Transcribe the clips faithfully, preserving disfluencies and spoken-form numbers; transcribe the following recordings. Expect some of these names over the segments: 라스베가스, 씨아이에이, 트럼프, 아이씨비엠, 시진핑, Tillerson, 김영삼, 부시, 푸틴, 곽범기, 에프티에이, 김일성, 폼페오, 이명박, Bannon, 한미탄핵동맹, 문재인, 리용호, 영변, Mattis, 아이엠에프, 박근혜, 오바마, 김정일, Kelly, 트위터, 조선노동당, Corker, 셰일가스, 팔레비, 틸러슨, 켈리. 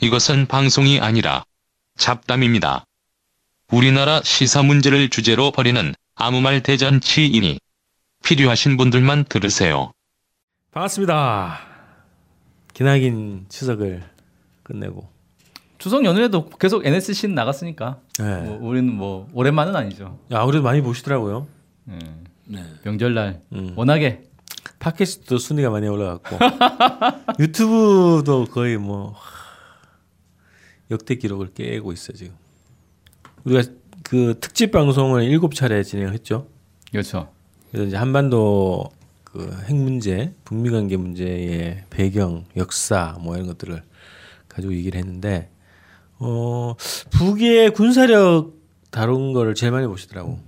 이것은 방송이 아니라 잡담입니다. 우리나라 시사 문제를 주제로 벌이는 아무 말 대잔치이니 필요하신 분들만 들으세요. 반갑습니다. 기나긴 추석을 끝내고 추석 연휴에도 계속 엔에스씨는 나갔으니까 네. 뭐 우리는 뭐 오랜만은 아니죠. 야, 그래도 많이 보시더라고요. 네. 네. 명절날 음. 워낙에 팟캐스트도 순위가 많이 올라갔고 유튜브도 거의 뭐 역대 기록을 깨고 있어요. 지금 우리가 그 특집 방송을 일곱 차례 진행했죠. 그렇죠. 그래서 이제 한반도 그 핵 문제, 북미 관계 문제의 배경, 역사 뭐 이런 것들을 가지고 얘기를 했는데 어, 북의 군사력 다룬 거를 제일 많이 보시더라고.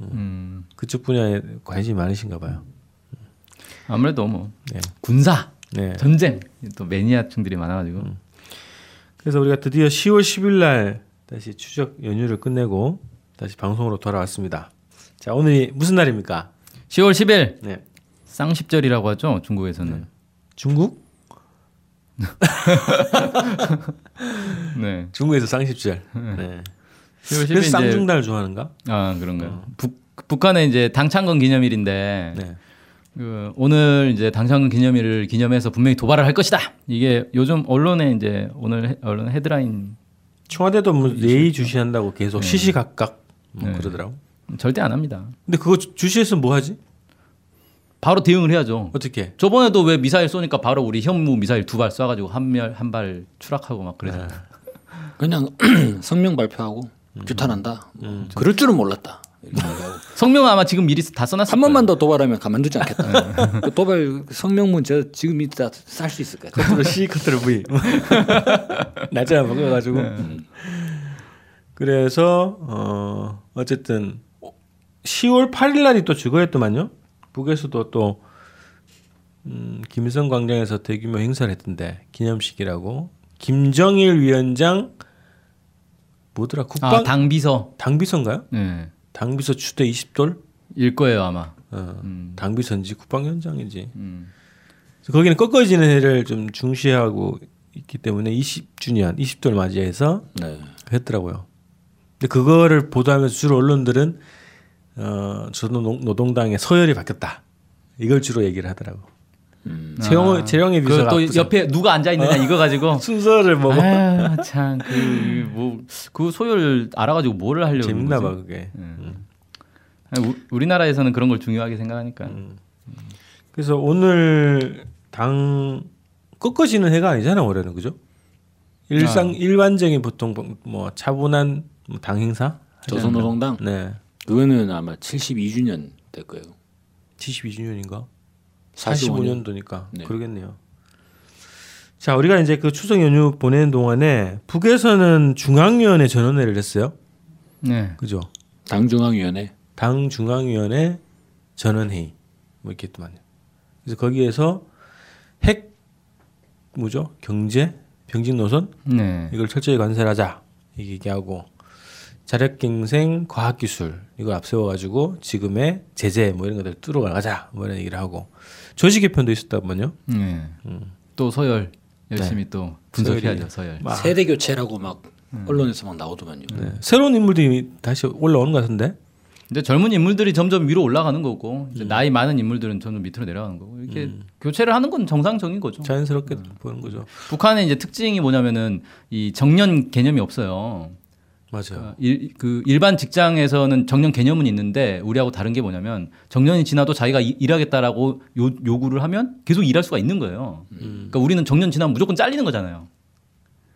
음. 음. 그쪽 분야에 관심이 많으신가 봐요. 아무래도 뭐 네. 군사, 네. 전쟁 또 매니아층들이 많아가지고. 음. 그래서 우리가 드디어 시월 십일 날 다시 추석 연휴를 끝내고 다시 방송으로 돌아왔습니다. 자, 오늘이 무슨 날입니까? 시월 십일. 네. 쌍십절이라고 하죠, 중국에서는. 네. 중국? 네. 중국에서 쌍십절. 네. 시월 십일 그래서 이제... 쌍중달 좋아하는가? 아, 그런가요? 어. 북 북한의 이제 당창건 기념일인데 네. 그 오늘 이제 당창건 기념일을 기념해서 분명히 도발을 할 것이다. 이게 요즘 언론에 이제 오늘 언론 헤드라인. 청와대도 뭐 예의 주시한다고 계속 네. 시시각각 뭐 네. 그러더라고. 절대 안 합니다. 근데 그거 주시했으면 뭐 하지? 바로 대응을 해야죠. 어떻게? 저번에도 왜 미사일 쏘니까 바로 우리 현무 미사일 두 발 쏴가지고 한멸 한 발 추락하고 막 그래서 네. 그냥 성명 발표하고 음. 규탄한다. 음. 그럴 줄은 몰랐다. 성명 아마 지금 미리 다 써놨을 한 번만 더 도발하면 가만두지 않겠다. 그 도발 성명문 제가 지금 이따 쌀 수 있을 거야. 컨트롤 C, 컨트롤 V. 날짜만 바꿔가지고. 네. 음. 그래서 어 어쨌든 시월 팔일 날이 또 주거였더만요. 북에서도 또 음, 김일성 광장에서 대규모 행사를 했던데 기념식이라고 김정일 위원장 뭐더라 국방 아, 당비서 당비서인가요? 네. 당비서 추대 이십 돌 일 거예요 아마. 어, 음. 당비서인지 국방위원장인지. 음. 거기는 꺾어지는 해를 좀 중시하고 있기 때문에 이십 주년 이십 돌 맞이해서 네. 했더라고요. 근데 그거를 보도하면서 주로 언론들은 어, 저도 노동당의 서열이 바뀌었다. 이걸 주로 얘기를 하더라고. 음. 재영, 재영의 비서가 또 옆에 누가 앉아 있느냐 어? 이거 가지고 순서를 뭐 참 그 뭐 그 소열 알아가지고 뭐를 하려고 재밌나 봐 그게. 음. 음. 우리나라에서는 그런 걸 중요하게 생각하니까. 음. 그래서 오늘 당 꺾어지는 해가 아니잖아 올해는 그죠? 일상 아. 일반적인 보통 뭐 차분한 당 행사. 조선노동당. 네. 그거는 아마 칠십이 주년 될 거예요. 칠십이 주년인가? 사십오 년도니까 네. 그러겠네요. 자, 우리가 이제 그 추석 연휴 보내는 동안에 북에서는 중앙위원회 전원회를 했어요. 네, 그죠? 당중앙위원회. 당중앙위원회 전원회의 뭐 이렇게 또 많이. 그래서 거기에서 핵 뭐죠? 경제 병진 노선. 네. 이걸 철저히 관찰하자 얘기하고. 자력갱생, 과학기술 이걸 앞세워가지고 지금의 제재 뭐 이런 것들 뚫어가자 뭐 이런 얘기를 하고 조직 개편도 있었다면요. 네. 음. 또 서열 열심히 네. 또 분석해야죠. 서열. 막. 세대 교체라고 막 음. 언론에서 막 나오더만요. 네. 새로운 인물들이 다시 올라오는 것 같은데. 이제 젊은 인물들이 점점 위로 올라가는 거고 이제 음. 나이 많은 인물들은 점점 밑으로 내려가는 거고 이렇게 음. 교체를 하는 건 정상적인 거죠. 자연스럽게 음. 보는 거죠. 북한의 이제 특징이 뭐냐면은 이 정년 개념이 없어요. 맞아요. 일, 그 일반 직장에서는 정년 개념은 있는데 우리하고 다른 게 뭐냐면 정년이 지나도 자기가 이, 일하겠다라고 요, 요구를 하면 계속 일할 수가 있는 거예요. 음. 그러니까 우리는 정년 지나면 무조건 잘리는 거잖아요.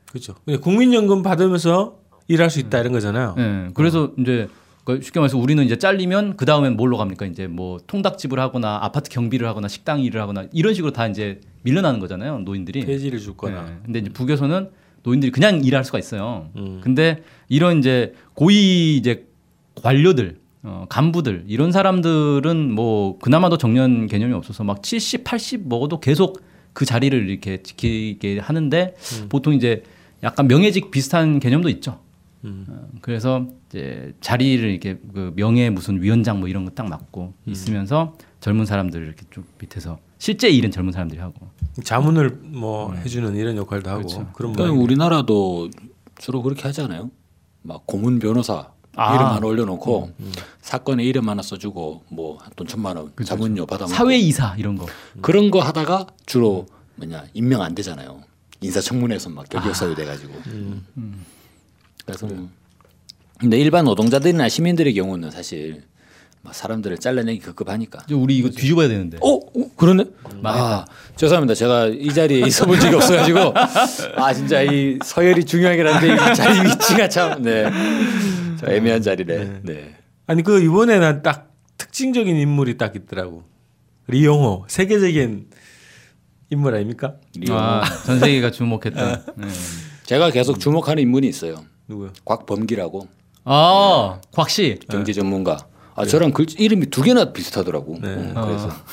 그렇죠. 국민연금 받으면서 일할 수 있다 음. 이런 거잖아요. 네. 그래서 어. 이제 쉽게 말해서 우리는 이제 잘리면 그 다음엔 뭘로 갑니까? 이제 뭐 통닭집을 하거나 아파트 경비를 하거나 식당 일을 하거나 이런 식으로 다 이제 밀려나는 거잖아요. 노인들이. 폐지를 줍거나. 네. 근데 이제 북에서는 노인들이 그냥 일할 수가 있어요. 음. 근데 이런 이제 고위 이제 관료들, 어, 간부들 이런 사람들은 뭐 그나마도 정년 개념이 없어서 막 칠십, 팔십 먹어도 계속 그 자리를 이렇게 지키게 하는데 음. 보통 이제 약간 명예직 비슷한 개념도 있죠. 음. 어, 그래서 이제 자리를 이렇게 그 명예 무슨 위원장 뭐 이런 거 딱 맡고 음. 있으면서 젊은 사람들을 이렇게 좀 밑에서 실제 일은 젊은 사람들이 하고 자문을 뭐 네. 해주는 이런 역할도 하고 그렇죠. 그런 그러니까 우리나라도 주로 그렇게 하잖아요. 막 고문 변호사 아. 이름 하나 올려놓고 음, 음. 사건에 이름 하나 써주고 뭐 돈 천만 원 그렇죠. 자문료 받아 사회 이사 이런 거 그런 거 하다가 주로 뭐냐 임명 안 되잖아요. 인사청문회에서 막 결격사유 돼가지고 아. 음. 음. 그래서 음. 근데 일반 노동자들이나 시민들의 경우는 사실 막 사람들을 잘라내기 급급하니까 우리 이거 뒤집어야 되는데. 어? 어? 그러네. 아, 죄송합니다. 제가 이 자리에 있어본 적이 없어가지고 아 진짜 이 서열이 중요하긴 한데 이 자리 위치가 참 네. 애매한 자리래. 네. 네. 아니 그 이번에 난 딱 특징적인 인물이 딱 있더라고. 리용호 세계적인 인물 아닙니까? 아, 전 세계가 주목했던. 네. 제가 계속 주목하는 인물이 있어요. 누구요? 곽범기라고. 아, 네. 곽씨 경제 전문가. 아 그래. 저랑 글 이름이 두 개나 비슷하더라고. 네. 음, 그래서 아.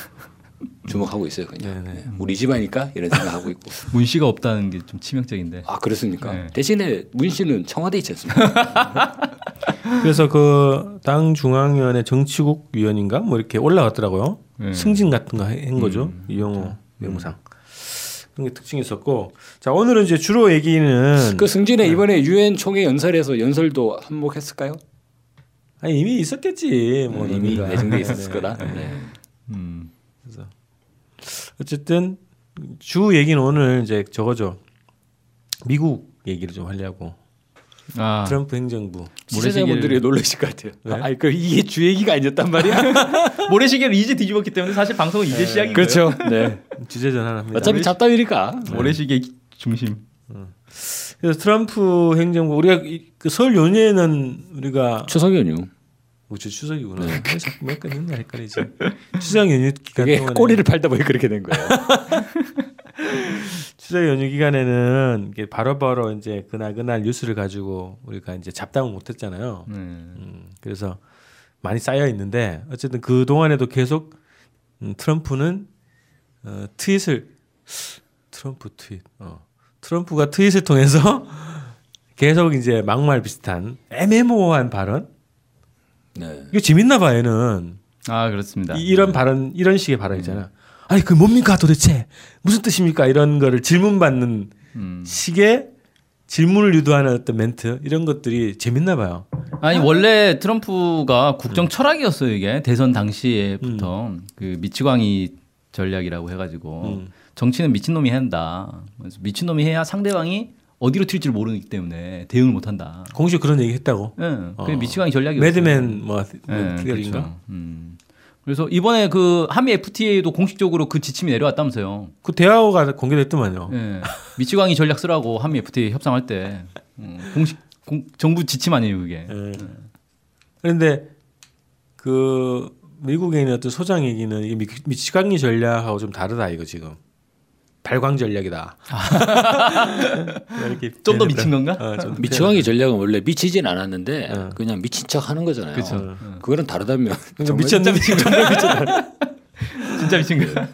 주목하고 있어요 그냥. 네, 네. 우리 집안이니까 이런 생각하고 있고. 문 씨가 없다는 게 좀 치명적인데. 아 그렇습니까? 네. 대신에 문 씨는 청와대에 있지 않습니까? 그래서 그 당 중앙위원회 정치국 위원인가 뭐 이렇게 올라갔더라고요. 네. 승진 같은 거 한 거죠. 음, 이용호 외무상. 음. 그런 게 특징이 있었고. 자 오늘은 이제 주로 얘기는 그 승진에 네. 이번에 유엔 총회 연설에서 연설도 한몫했을까요? 아니 이미 있었겠지. 뭐 음, 이미 예정돼 있었을 거다. 네. 네. 음. 그래서 어쨌든 주 얘기는 오늘 이제 저거죠. 미국 얘기를 좀 하려고. 아. 트럼프 행정부. 모래시계분들이 놀라실 것 같아요. 네? 아, 그 이게 주 얘기가 아니었단 말이야. 모래시계를 이제 뒤집었기 때문에 사실 방송은 이제 네. 시작이에요. 그렇죠. 네. 주제 전환합니다. 어차피 잡담이니까. 네. 모래시계 중심. 음. 그래서 트럼프 행정부 우리가 그 설 연휴에는 우리가 추석 연휴. 우주 추석이구나. 자꾸 몇 건 있나 헷갈리지. 추석 연휴 기간 그게 동안에 꼬리를 팔다 보니 그렇게 된 거예요. 추석 연휴 기간에는 바로바로 바로 이제 그날 그날 뉴스를 가지고 우리가 이제 잡담을 못했잖아요. 음. 음, 그래서 많이 쌓여 있는데 어쨌든 그 동안에도 계속 음, 트럼프는 어, 트윗을 트럼프 트윗. 어. 트럼프가 트윗을 통해서 계속 이제 막말 비슷한 애매모호한 발언. 네. 이거 재밌나 봐 얘는. 아 그렇습니다. 이, 이런 네. 발언 이런 식의 발언이잖아. 음. 아니 그 뭡니까 도대체 무슨 뜻입니까 이런 거를 질문받는 음. 식의 질문을 유도하는 어떤 멘트 이런 것들이 재밌나 봐요. 아니 원래 트럼프가 국정 철학이었어요 이게 대선 당시에부터 음. 그 미치광이 전략이라고 해가지고 음. 정치는 미친놈이 한다. 미친놈이 해야 상대방이 어디로 튈지를 모르기 때문에 대응을 못한다. 공식 그런 얘기 했다고? 네. 어. 그게 미치광이 전략이었어요. 매드맨 뭐 트결인가? 네, 그렇죠. 음. 그래서 이번에 그 한미 에프티에이도 공식적으로 그 지침이 내려왔다면서요. 그 대화가 공개됐더만요. 네. 미치광이 전략 쓰라고 한미 에프티에이 협상할 때 음, 공식 공, 정부 지침 아니에요 그게. 네. 네. 그런데 그 미국에 있는 어떤 소장 얘기는 이게 미치광이 전략하고 좀 다르다 이거 지금. 발광 전략이다. 좀 더 미친 건가? 어, 미치광이 전략은 원래 미치진 않았는데 어. 그냥 미친 척 하는 거잖아요. 그쵸. 그거는 다르다면. 미쳤나 미친 거야. 진짜 미친 거야.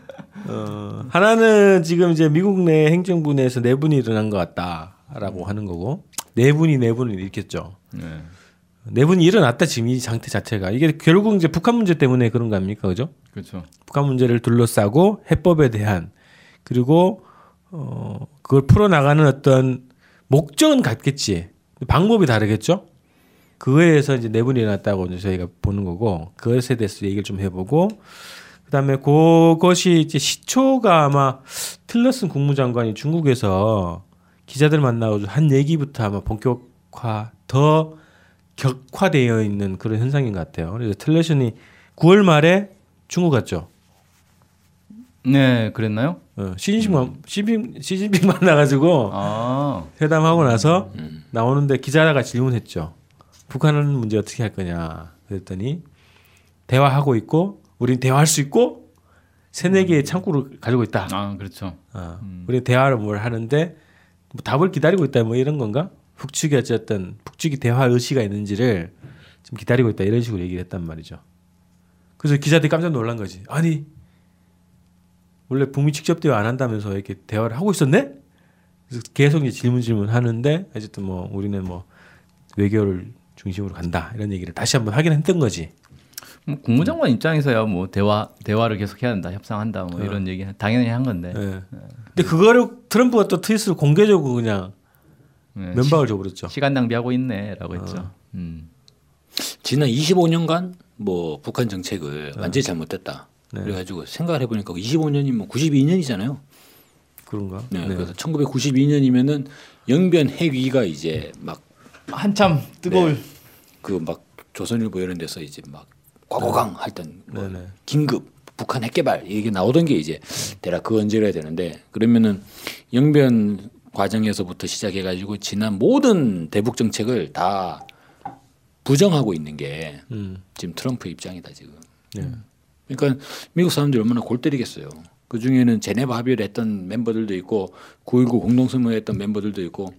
어, 하나는 지금 이제 미국 내 행정부 내에서 내분이 일어난 것 같다라고 하는 거고 내분이 내분을 일으켰죠. 네. 내분이 일어났다 지금 이 상태 자체가 이게 결국 이제 북한 문제 때문에 그런 거 아닙니까, 그죠? 그렇죠. 북한 문제를 둘러싸고 해법에 대한 그리고 어 그걸 풀어나가는 어떤 목적은 같겠지. 방법이 다르겠죠. 그거에 대해서 이제 내분이 일어났다고 이제 저희가 보는 거고 그것에 대해서 얘기를 좀 해보고 그다음에 그것이 이제 시초가 아마 틸러슨 국무장관이 중국에서 기자들 만나고 한 얘기부터 아마 본격화 더 격화되어 있는 그런 현상인 것 같아요. 그래서 틸러슨이 구월 말에 중국 갔죠. 네, 그랬나요? 어, 시진핑만 음. 시진, 시진핑 만나가지고 아. 회담하고 나서 음. 나오는데 기자가 질문했죠. 북한은 문제 어떻게 할 거냐? 그랬더니 대화하고 있고, 우린 대화할 수 있고 세네 개의 창구를 가지고 있다. 아, 그렇죠. 어, 음. 우리 대화를 뭘 하는데 뭐 답을 기다리고 있다. 뭐 이런 건가? 북측이 어쨌든 북측이 대화 의지가 있는지를 좀 기다리고 있다. 이런 식으로 얘기를 했단 말이죠. 그래서 기자들이 깜짝 놀란 거지. 아니. 원래 북미 직접 대화 안 한다면서 이렇게 대화를 하고 있었네? 그래서 계속 이제 질문 질문 하는데 어쨌든 뭐 우리는 뭐 외교를 중심으로 간다 이런 얘기를 다시 한번 하긴 했던 거지. 뭐 국무장관 입장에서야 뭐 대화 대화를 계속해야 된다, 협상한다, 뭐 이런 네. 얘기 당연히 한 건데. 네. 네. 근데 그거를 트럼프가 또 트윗을 공개적으로 그냥 네. 면박을 줘버렸죠. 시간 낭비하고 있네라고 어. 했죠. 음. 지난 이십오 년간 뭐 북한 정책을 네. 완전히 잘못됐다. 네. 그래가지고 생각을 해보니까 이십오 년이면 구십이 년이잖아요. 그런가? 네. 네. 그래서 천구백구십이 년이면은 영변 핵위기가 이제 막 한참 뜨거울 네. 그 막 조선일보 이런 데서 이제 막 과거강 할 땐 뭐 긴급 북한 핵개발 이게 나오던 게 이제 대략 그 언제라 해야 되는데 그러면은 영변 과정에서부터 시작해가지고 지난 모든 대북 정책을 다 부정하고 있는 게 음. 지금 트럼프 입장이다 지금. 네. 그러니까 미국 사람들이 얼마나 골 때리겠어요. 그 중에는 제네바 합의를 했던 멤버들도 있고 구일구 공동선언했던 멤버들도 있고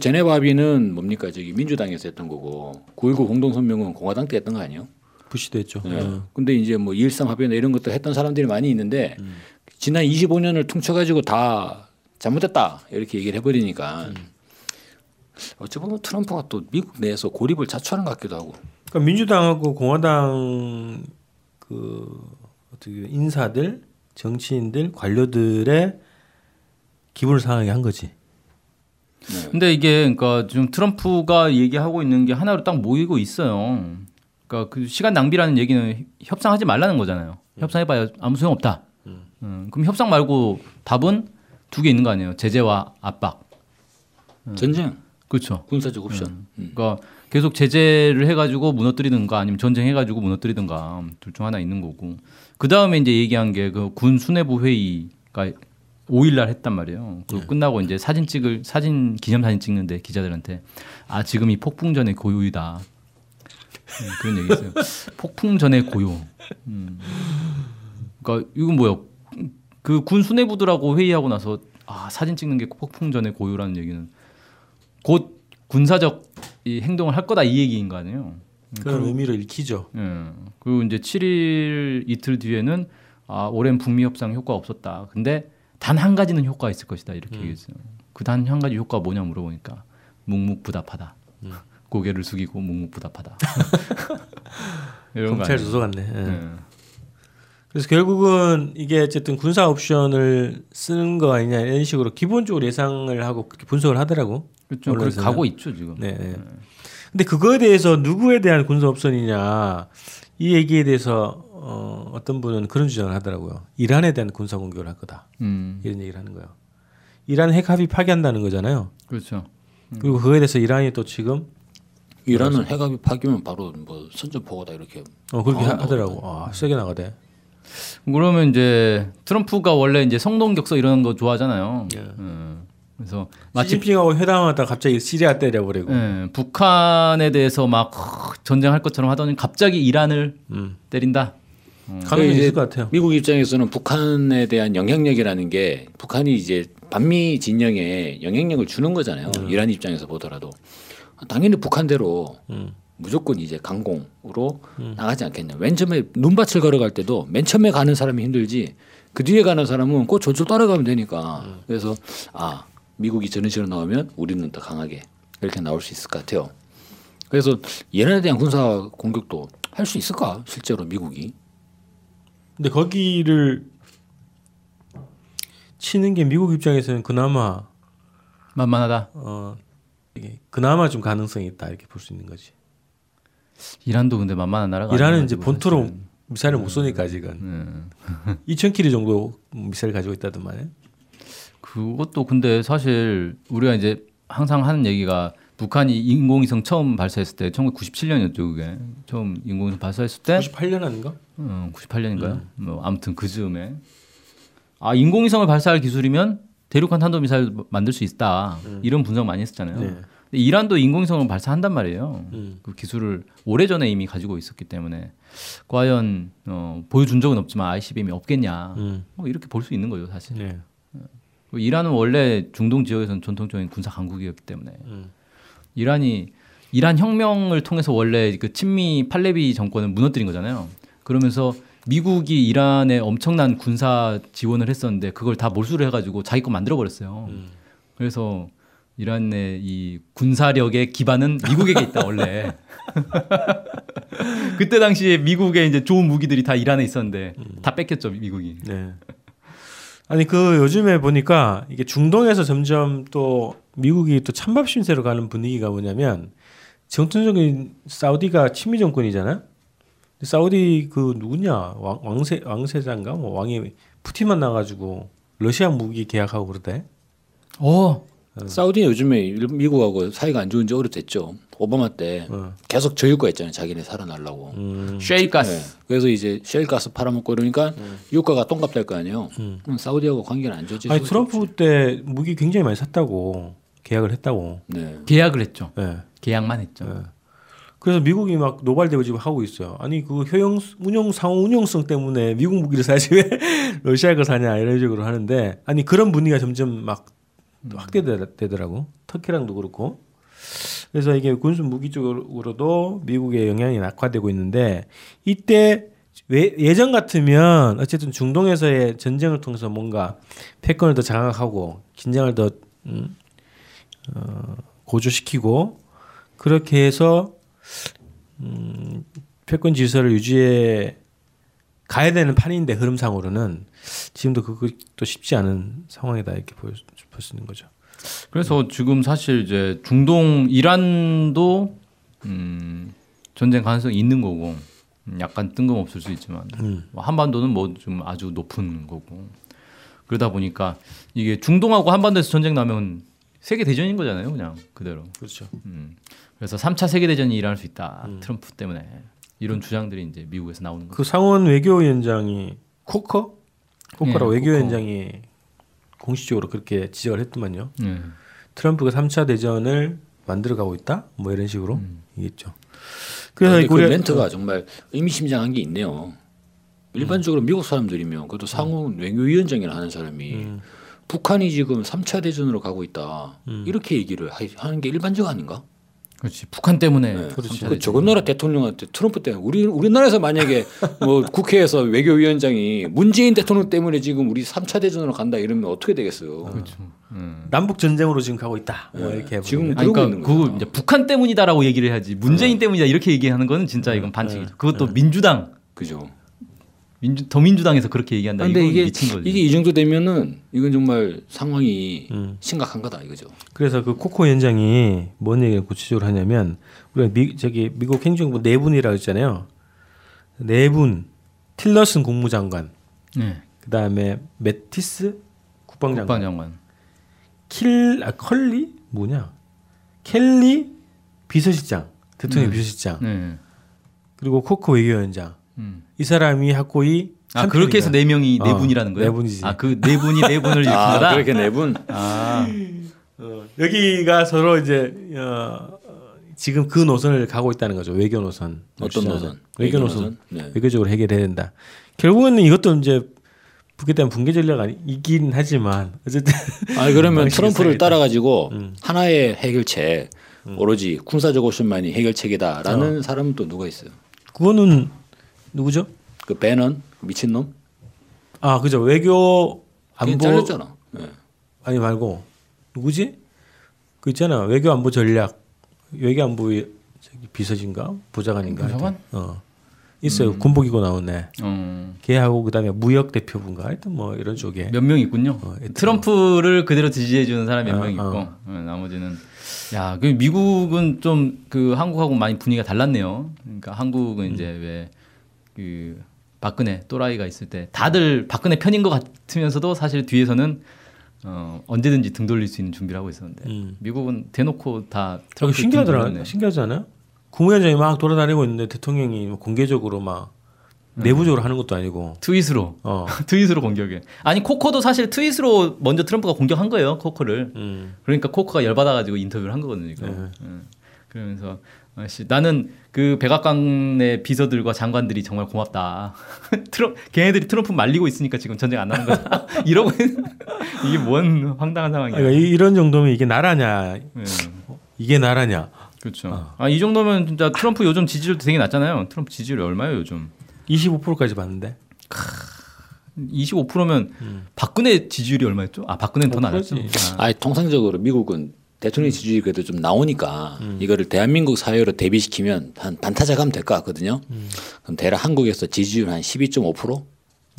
제네바 합의는 뭡니까 저기 민주당에서 했던 거고 구일구 공동선명은 공화당 때 했던 거 아니에요? 부시도 했죠. 그런데 네. 네. 이제 뭐 이일삼 합의나 이런 것도 했던 사람들이 많이 있는데 음. 지난 이십오 년을 퉁쳐가지고 다 잘못됐다 이렇게 얘기를 해버리니까 음. 어찌 보면 트럼프가 또 미국 내에서 고립을 자초하는 것 같기도 하고. 그러니까 민주당하고 공화당 그 어떻게 인사들 정치인들 관료들의 기분을 상하게 한 거지. 네. 근데 이게 그러니까 지금 트럼프가 얘기하고 있는 게 하나로 딱 모이고 있어요. 그러니까 그 시간 낭비라는 얘기는 협상하지 말라는 거잖아요. 음. 협상해봐야 아무 소용 없다. 음. 음, 그럼 협상 말고 답은 두 개 있는 거 아니에요? 제재와 압박. 음. 전쟁. 그렇죠. 군사적 옵션. 음. 음. 그러니까 계속 제재를 해가지고 무너뜨리든가 아니면 전쟁해가지고 무너뜨리든가 둘 중 하나 있는 거고. 그 다음에 이제 얘기한 게 그 군 수뇌부 회의가 오일날 했단 말이에요. 그리고 네. 끝나고 이제 사진 찍을 사진 기념 사진 찍는데 기자들한테 아 지금이 폭풍전의 고요이다 음, 그런 얘기 있어요. 폭풍전의 고요. 음. 그러니까 이건 뭐요? 그 군 수뇌부들하고 회의하고 나서 아 사진 찍는 게 폭풍전의 고요라는 얘기는 곧 군사적 이 행동을 할 거다 이 얘기인 거 아니에요? 그런 그리고, 의미를 읽히죠. 예. 그리고 이제 칠 일 이틀 뒤에는 아, 오랜 북미 협상 효과 없었다. 근데 단 한 가지는 효과가 있을 것이다 이렇게 음. 얘기했어요. 그 단 한 가지 효과가 뭐냐 물어보니까 묵묵부답하다. 음. 고개를 숙이고 묵묵부답하다. 경찰 조사 같네. 예. 예. 그래서 결국은 이게 어쨌든 군사 옵션을 쓰는 거 아니냐 이런 식으로 기본적으로 예상을 하고 분석을 하더라고. 그렇죠. 그렇게 가고 있죠 지금. 네. 예. 근데 그거에 대해서 누구에 대한 군사 옵션이냐 이 얘기에 대해서 어, 어떤 분은 그런 주장을 하더라고요. 이란에 대한 군사 공격을 할 거다. 음. 이런 얘기를 하는 거예요. 이란 핵 합의 파기한다는 거잖아요. 그렇죠. 음. 그리고 그거에 대해서 이란이 또 지금 이란은 핵 합의 파기면 바로 뭐 선전포고다 이렇게. 어 그렇게 하, 하더라고. 아, 세게 나가대. 그러면 이제 트럼프가 원래 이제 성동격서 이런 거 좋아하잖아요. 예. 음. 그래서 시진핑하고 회담하다가 갑자기 시리아 때려버리고 예, 북한에 대해서 막 전쟁할 것처럼 하더니 갑자기 이란을 음. 때린다. 음. 가능성이 있을 것 같아요. 미국 입장에서는 북한에 대한 영향력이라는 게 북한이 이제 반미 진영에 영향력을 주는 거잖아요. 음. 이란 입장에서 보더라도 당연히 북한대로 음. 무조건 이제 강공으로 음. 나가지 않겠냐. 맨 처음에 눈밭을 걸어갈 때도 맨 처음에 가는 사람이 힘들지 그 뒤에 가는 사람은 꼭 졸졸 따라가면 되니까. 음. 그래서 아 미국이 저런 식으로 나오면 우리는 더 강하게 이렇게 나올 수 있을 것 같아요. 그래서 이란에 대한 군사 공격도 할 수 있을까 실제로 미국이. 근데 거기를 치는 게 미국 입장에서는 그나마 만만하다. 어, 이게 그나마 좀 가능성이 있다 이렇게 볼 수 있는 거지. 이란도 근데 만만한 나라가. 이란은 이제 본토로 사실은. 미사일을 못 쏘니까 지금 네. 이천 킬로미터 정도 미사일 가지고 있다더만요. 그것도 근데 사실 우리가 이제 항상 하는 얘기가 북한이 인공위성 처음 발사했을 때 천구백구십칠 년이었죠 그게 처음 인공위성 발사했을 때 구십팔 년 아닌가? 어, 구십팔 년인가요? 음. 뭐 아무튼 그 즈음에 아 인공위성을 발사할 기술이면 대륙간 탄도미사일 만들 수 있다 음. 이런 분석 많이 했었잖아요. 네. 근데 이란도 인공위성을 발사한단 말이에요. 음. 그 기술을 오래전에 이미 가지고 있었기 때문에 과연 어, 보여준 적은 없지만 아이씨비엠이 없겠냐 음. 뭐 이렇게 볼 수 있는 거죠 사실. 네. 이란은 원래 중동 지역에서는 전통적인 군사 강국이었기 때문에 음. 이란이 이란 혁명을 통해서 원래 그 친미 팔레비 정권을 무너뜨린 거잖아요. 그러면서 미국이 이란에 엄청난 군사 지원을 했었는데 그걸 다 몰수를 해가지고 자기 거 만들어 버렸어요. 음. 그래서 이런 이 군사력의 기반은 미국에게 있다 원래. 그때 당시에 미국에 이제 좋은 무기들이 다 이란에 있었는데 음. 다 뺏겼죠 미국이. 네. 아니 그 요즘에 보니까 이게 중동에서 점점 또 미국이 또 찬밥 신세로 가는 분위기가 뭐냐면 정통적인 사우디가 친미 정권이잖아. 사우디 그 누구냐 왕, 왕세 왕세자인가 뭐 왕이 푸틴만 나가지고 러시아 무기 계약하고 그러대. 어. 어. 사우디는 요즘에 미국하고 사이가 안 좋은 지 오래됐죠. 오바마 때 어. 계속 저유가했잖아요. 자기네 살아나려고. 음. 셰일가스. 네. 그래서 이제 셰일가스 팔아먹고 이러니까 음. 유가가 똥값될 거 아니에요. 음. 그럼 사우디하고 관계는 안 좋지. 아니 트럼프 없지. 때 무기 굉장히 많이 샀다고 계약을 했다고. 네. 계약을 했죠. 네. 계약만 했죠. 네. 그래서 미국이 막 노발대우 지금 하고 있어요. 아니 그 효용 운용 상호 운용성 때문에 미국 무기를 사지 왜 러시아 거 사냐 이런 식으로 하는데 아니 그런 분위기가 점점 막 확대되더라고. 터키랑도 그렇고. 그래서 이게 군수 무기 쪽으로도 미국의 영향이 악화되고 있는데 이때 예전 같으면 어쨌든 중동에서의 전쟁을 통해서 뭔가 패권을 더 장악하고 긴장을 더 음, 어, 고조시키고 그렇게 해서 음, 패권 질서를 유지해 가야 되는 판인데 흐름상으로는 지금도 그것도 쉽지 않은 상황이다 이렇게 볼 수 있는 거죠. 그래서 음. 지금 사실 이제 중동 이란도 음, 전쟁 가능성이 있는 거고 약간 뜬금없을 수 있지만 음. 한반도는 뭐 좀 아주 높은 거고 그러다 보니까 이게 중동하고 한반도에서 전쟁 나면 세계 대전인 거잖아요, 그냥 그대로. 그렇죠. 음. 그래서 삼 차 세계 대전이 일어날 수 있다. 음. 트럼프 때문에 이런 주장들이 이제 미국에서 나오는 거죠. 그 상원 외교위원장이 코커, 코커라 예, 외교위원장이 코커. 공식적으로 그렇게 지적을 했더만요. 예. 트럼프가 삼 차 대전을 만들어가고 있다, 뭐 이런 식으로 음. 얘기했죠. 그래서 그 멘트가 어. 정말 의미심장한 게 있네요. 일반적으로 음. 미국 사람들이면 그것도 상원 음. 외교위원장이라 하는 사람이. 음. 북한이 지금 삼 차 대전으로 가고 있다. 음. 이렇게 얘기를 하는 게 일반적 아닌가? 그렇지. 북한 때문에. 네. 그렇지. 저건 나라 대통령한테 트럼프 때문에 우리 우리나라에서 만약에 뭐 국회에서 외교위원장이 문재인 대통령 때문에 지금 우리 삼 차 대전으로 간다 이러면 어떻게 되겠어요? 그렇죠. 음. 남북 전쟁으로 지금 가고 있다. 네. 뭐 이렇게 지금 아니, 그러니까 그 이제 북한 때문이다라고 얘기를 해야지 문재인 네. 때문이다 이렇게 얘기하는 건 진짜 이건 반칙이죠. 네. 그것도 네. 민주당. 그죠. 민주, 더민주당에서 그렇게 얘기한다. 근데 이게 미친 거지. 이게 이 정도 되면은 이건 정말 상황이 음. 심각한 거다 이거죠. 그래서 그 코코 위원장이 뭔 얘기를 구체적으로 하냐면 우리가 미, 저기 미국 행정부 네 분이라고 했잖아요. 네 분, 틸러슨 국무장관, 네. 그 다음에 매티스 국방장관, 국방장관. 킬, 아, 컬리 뭐냐, 켈리 비서실장, 대통령 네. 비서실장, 네. 그리고 코코 외교위원장. 음. 이 사람이 하고이 아 그렇게 해서 네 명이 네 분이라는 거예요? 네 분이지. 아 그 네 분이 네 분을 이룹니다. 아, 그렇게 네 분. 아 어, 여기가 서로 이제 어, 지금 그 노선을 가고 있다는 거죠. 외교 노선. 어떤 노선? 외교, 외교 노선. 노선? 네. 외교적으로 해결해야 된다. 결국에는 이것도 이제 북에 대한 붕괴 전략 이긴 하지만 어쨌든. 아 그러면 트럼프를 따라 가지고 음. 하나의 해결책 음. 오로지 군사적 옵션만이 해결책이다라는 어. 사람은 또 누가 있어요? 그거는. 누구죠? 그 배넌 미친 놈. 아 그죠 외교 안보. 잘렸잖아. 네. 아니 말고 누구지? 그 있잖아 외교 안보 전략 외교 안보 비서진가 보좌관인가. 보좌관? 어 있어요 음. 군복 입고 나오네. 음. 걔하고 그다음에 무역 대표분가 하여튼 뭐 이런 쪽에 몇 명 있군요. 어, 트럼프를 그대로 지지해 주는 사람 몇 명 아, 있고 아. 나머지는. 야 그 미국은 좀 그 한국하고 많이 분위기가 달랐네요. 그러니까 한국은 음. 이제 왜 그 박근혜 또라이가 있을 때 다들 박근혜 편인 것 같으면서도 사실 뒤에서는 어 언제든지 등 돌릴 수 있는 준비를 하고 있었는데 음. 미국은 대놓고 다 트럼프 신기하더라 신기하지 않아요? 국무위원장이 막 돌아다니고 있는데 대통령이 공개적으로 막 음. 내부적으로 하는 것도 아니고 트윗으로 어. 트윗으로 공격해. 아니 코커도 사실 트윗으로 먼저 트럼프가 공격한 거예요 코커를. 음. 그러니까 코커가 열받아가지고 인터뷰를 한 거거든요. 음. 음. 그러면서. 아씨, 나는 그 백악관의 비서들과 장관들이 정말 고맙다. 트럼, 걔네들이 트럼프 말리고 있으니까 지금 전쟁 안 나는 거다. 이러고 이게 뭔 황당한 상황이야. 그러니까 이런 정도면 이게 나라냐? 네. 이게 나라냐? 그렇죠. 어. 아, 이 정도면 진짜 트럼프 요즘 지지율도 되게 낮잖아요. 트럼프 지지율이 얼마예요 요즘? 이십오 퍼센트까지 봤는데. 크... 이십오 퍼센트면 음. 박근혜 지지율이 얼마였죠? 아 박근혜는 더 낮았지. 아 통상적으로 미국은 대통령 지지율이 그래도 좀 나오니까 음. 이거를 대한민국 사회로 대비시키면 한 반타작하면 될 것 같거든요. 음. 그럼 대략 한국에서 지지율 한 십이 점 오 퍼센트?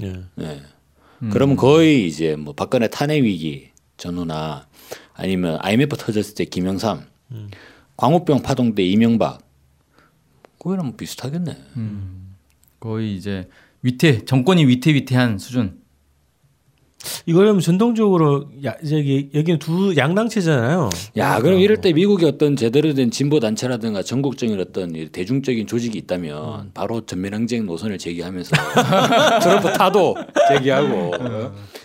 예. 예. 음. 그러면 거의 이제 뭐 박근혜 탄핵 위기 전후나 아니면 아이엠에프 터졌을 때 김영삼, 음. 광우병 파동 때 이명박, 그거랑 비슷하겠네. 음. 거의 이제 위태 정권이 위태위태한 수준. 이거는 전통적으로 야, 저기, 여기는 두 양당체잖아요. 야, 그럼 이럴 때 미국이 어떤 제대로 된 진보단체라든가 전국적인 어떤 대중적인 조직이 있다면 음. 바로 전면항쟁 노선을 제기하면서 트럼프 타도 제기하고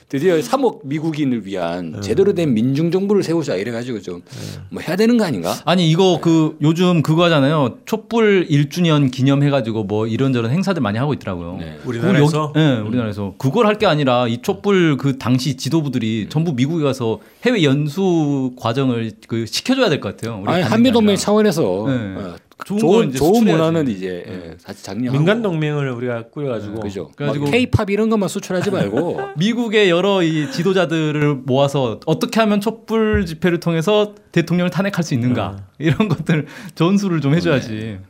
드디어 삼억 미국인을 위한 음. 제대로 된 민중정부를 세우자 이래가지고 좀 뭐 해야 되는 거 아닌가? 아니 이거 그 요즘 그거 하잖아요. 촛불 일 주년 기념해가지고 뭐 이런저런 행사들 많이 하고 있더라고요. 네. 우리나라에서? 예, 네, 우리나라에서. 그걸 할 게 아니라 이 촛불 그 그 당시 지도부들이 음. 전부 미국에 가서 해외 연수 과정을 그 시켜줘야 될 것 같아요. 우리 아니, 한미 동맹 차원에서 네. 네. 좋은, 좋은, 이제 좋은 문화는 이제 네. 같이 장려하고 민간 동맹을 우리가 꾸려가지고 네. 그렇죠. 그래가지고 K-팝 이런 것만 수출하지 말고 미국의 여러 이 지도자들을 모아서 어떻게 하면 촛불 집회를 통해서 대통령을 탄핵할 수 있는가 음. 이런 것들 전수를 좀 해줘야지. 네.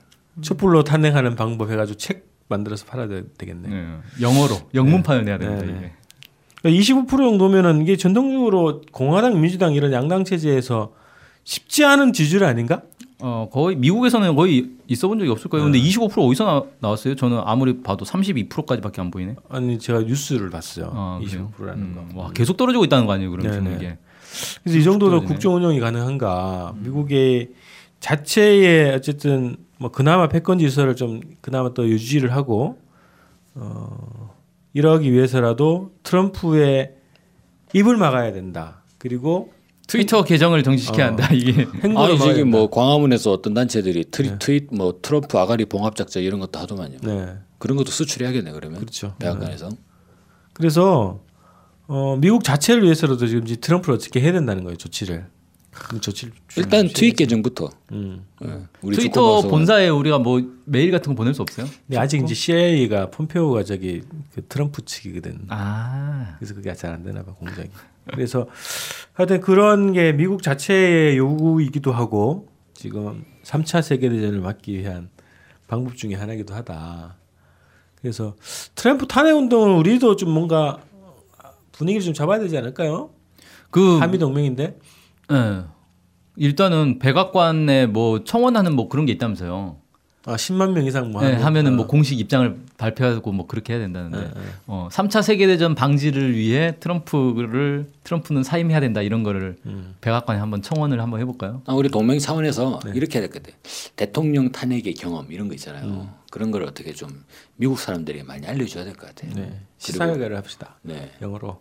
촛불로 탄핵하는 방법 해가지고 책 만들어서 팔아야 되겠네. 네. 영어로 영문판을 네. 내야 되는데. 네. 네. 이십오 퍼센트 정도면은 이게 전통적으로 공화당, 민주당 이런 양당 체제에서 쉽지 않은 지지율 아닌가? 어 거의 미국에서는 거의 있어본 적이 없을 거예요. 근데 네. 이십오 퍼센트 어디서 나, 나왔어요? 저는 아무리 봐도 삼십이 퍼센트까지밖에 안 보이네. 아니 제가 뉴스를 봤어요. 아, 이십오 퍼센트라는 음. 거. 와 계속 떨어지고 있다는 거 아니에요? 그럼 지금 이게. 그래서 이 정도로 국정 운영이 가능한가? 음. 미국의 자체의 어쨌든 뭐 그나마 패권 질서를 좀 그나마 또 유지를 하고. 어. 이러기 위해서라도 트럼프의 입을 막아야 된다. 그리고 트위터 행... 계정을 정지시켜야 어... 한다. 이게 아니 지금 뭐 광화문에서 어떤 단체들이 트리, 네. 트윗 뭐 트럼프 아가리 봉합작전 이런 것도 하더만요. 네. 그런 것도 수출해야겠네 그러면. 그렇죠. 백악관에서. 네. 그래서 어, 미국 자체를 위해서라도 지금 이제 트럼프를 어떻게 해야 된다는 거예요. 조치를. 조치를 일단 트윗 계정부터. 음. 네. 우리 트위터 본사에 우리가 뭐 메일 같은 거 보낼 수 없어요? 네, 아직 이제 씨아이에이가 폼페오가 저기 그 트럼프 측이거든. 아. 그래서 그게 잘 안 되나 봐 공작이. 그래서 하여튼 그런 게 미국 자체의 요구이기도 하고 지금 삼 차 세계대전을 막기 위한 방법 중에 하나이기도 하다. 그래서 트럼프 탄핵 운동은 우리도 좀 뭔가 분위기를 좀 잡아야 되지 않을까요? 그 한미 동맹인데. 네. 일단은 백악관에 뭐 청원하는 뭐 그런 게 있다면서요. 아 십만 명 이상 뭐 네, 하면은 뭐 공식 입장을 발표하고 뭐 그렇게 해야 된다는데. 네, 네. 어, 삼 차 세계대전 방지를 위해 트럼프를 트럼프는 사임해야 된다 이런 거를 음. 백악관에 한번 청원을 한번 해볼까요? 아 우리 동맹 차원에서 네. 이렇게 해야 될 것 같아요. 대통령 탄핵의 경험 이런 거 있잖아요. 음. 그런 걸 어떻게 좀 미국 사람들이 많이 알려줘야 될 것 같아요. 네. 시사회를 합시다. 네. 영어로.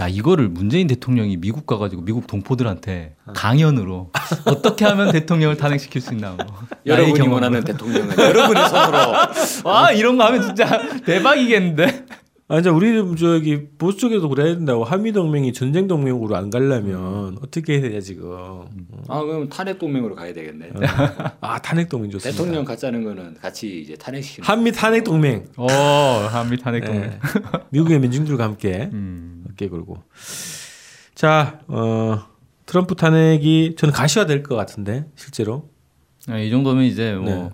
야 이거를 문재인 대통령이 미국 가가지고 미국 동포들한테 강연으로 어떻게 하면 대통령을 탄핵시킬 수 있나 뭐. 여러분이 원하는 대통령은 여러분의 손으로. 와 이런 거 하면 진짜 대박이겠는데. 아 이제 우리 저기 보수 쪽에도 그래야 된다고. 한미 동맹이 전쟁 동맹으로 안 가려면 어떻게 해야 되냐 지금. 아 그럼 탄핵 동맹으로 가야 되겠네. 아 탄핵 동맹 좋습니다. 대통령 같자는 거는 같이 이제 탄핵시키는. 한미 탄핵 동맹. 어 한미 탄핵 동맹. 네. 미국의 민중들과 함께. 음. 그리고 자 어, 트럼프 탄핵이 저는 가시화 될 것 같은데 실제로 네, 이 정도면 이제 뭐 네.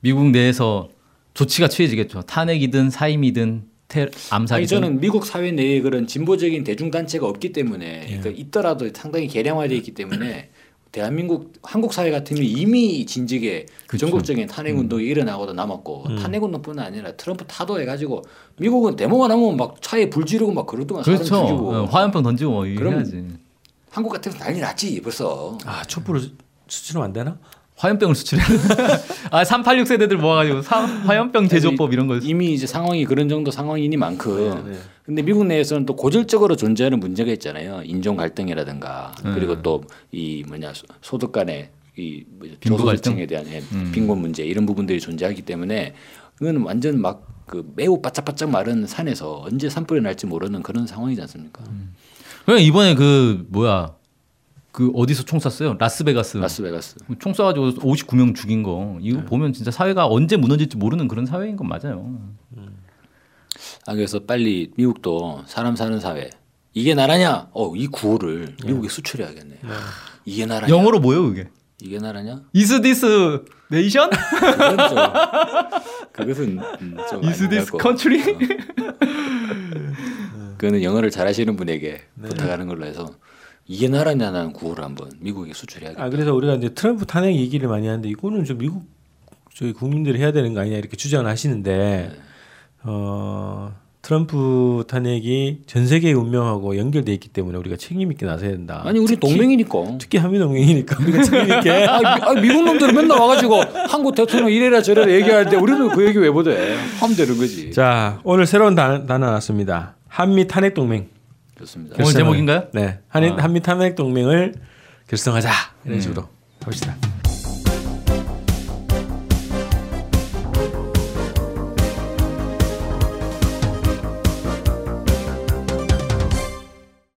미국 내에서 조치가 취해지겠죠. 탄핵이든 사임이든 테, 암살이든. 아니, 저는 미국 사회 내에 그런 진보적인 대중단체가 없기 때문에 네. 그러니까 있더라도 상당히 계량화되어 있기 때문에 대한민국 한국 사회 같으면 이미 진즉에 그쵸. 전국적인 탄핵운동이 음. 일어나고도 남았고 음. 탄핵운동뿐만 아니라 트럼프 타도 해가지고 미국은 데모만 하면 막 차에 불 지르고 막 그러더만 그렇죠. 사람 죽이고 네, 화염병 던지고 뭐 이래야지. 한국 같으면 난리 났지 벌써. 아 촛불을 수출하면 안 되나? 화염병을 수출해야 되나? 아 삼팔육 세대들 모아가지고 사, 화염병 제조법 이런 거 이미 이제 상황이 그런 정도 상황이니만큼. 네, 네. 근데 미국 내에서는 또 고질적으로 존재하는 문제가 있잖아요. 인종 갈등이라든가 음. 그리고 또 이 뭐냐 소득 간의 이 저소득층에 대한 음. 빈곤 문제 이런 부분들이 존재하기 때문에 그건 완전 막 그 매우 바짝바짝 마른 산에서 언제 산불이 날지 모르는 그런 상황이지 않습니까? 음. 그냥 이번에 그 뭐야 그 어디서 총 쐈어요? 라스베가스. 라스베가스. 총 쏴가지고 오십구 명 죽인 거 이거 네. 보면 진짜 사회가 언제 무너질지 모르는 그런 사회인 건 맞아요. 음. 아 그래서 빨리 미국도 사람 사는 사회 이게 나라냐? 어 이 구호를 미국에 네. 수출해야겠네. 네. 이게 나라냐? 영어로 뭐예요 그게? 이게 나라냐? Is this nation? 그것은 음, 좀 Is this country? 어. 그거는 영어를 잘하시는 분에게 네. 부탁하는 걸로 해서 이게 나라냐는 구호를 한번 미국에 수출해야겠다. 아, 그래서 우리가 이제 트럼프 탄핵 얘기를 많이 하는데 이거는 좀 미국 저희 국민들이 해야 되는 거 아니냐 이렇게 주장을 하시는데 네. 어, 트럼프 탄핵이 전 세계의 운명하고 연결돼 있기 때문에 우리가 책임 있게 나서야 된다. 아니 우리 특히, 동맹이니까. 특히 한미 동맹이니까 우리가 책임 있게. 아, 아, 미국 놈들이 맨날 와가지고 한국 대통령 이래라 저래라 얘기할 때 우리도 그 얘기 왜 못해? 하면 되는 거지. 자 오늘 새로운 단어 나왔습니다. 한미 탄핵 동맹. 좋습니다. 결성을, 오늘 제목인가요? 네. 한, 아. 한미 탄핵 동맹을 결성하자 이런 식으로 음. 합시다.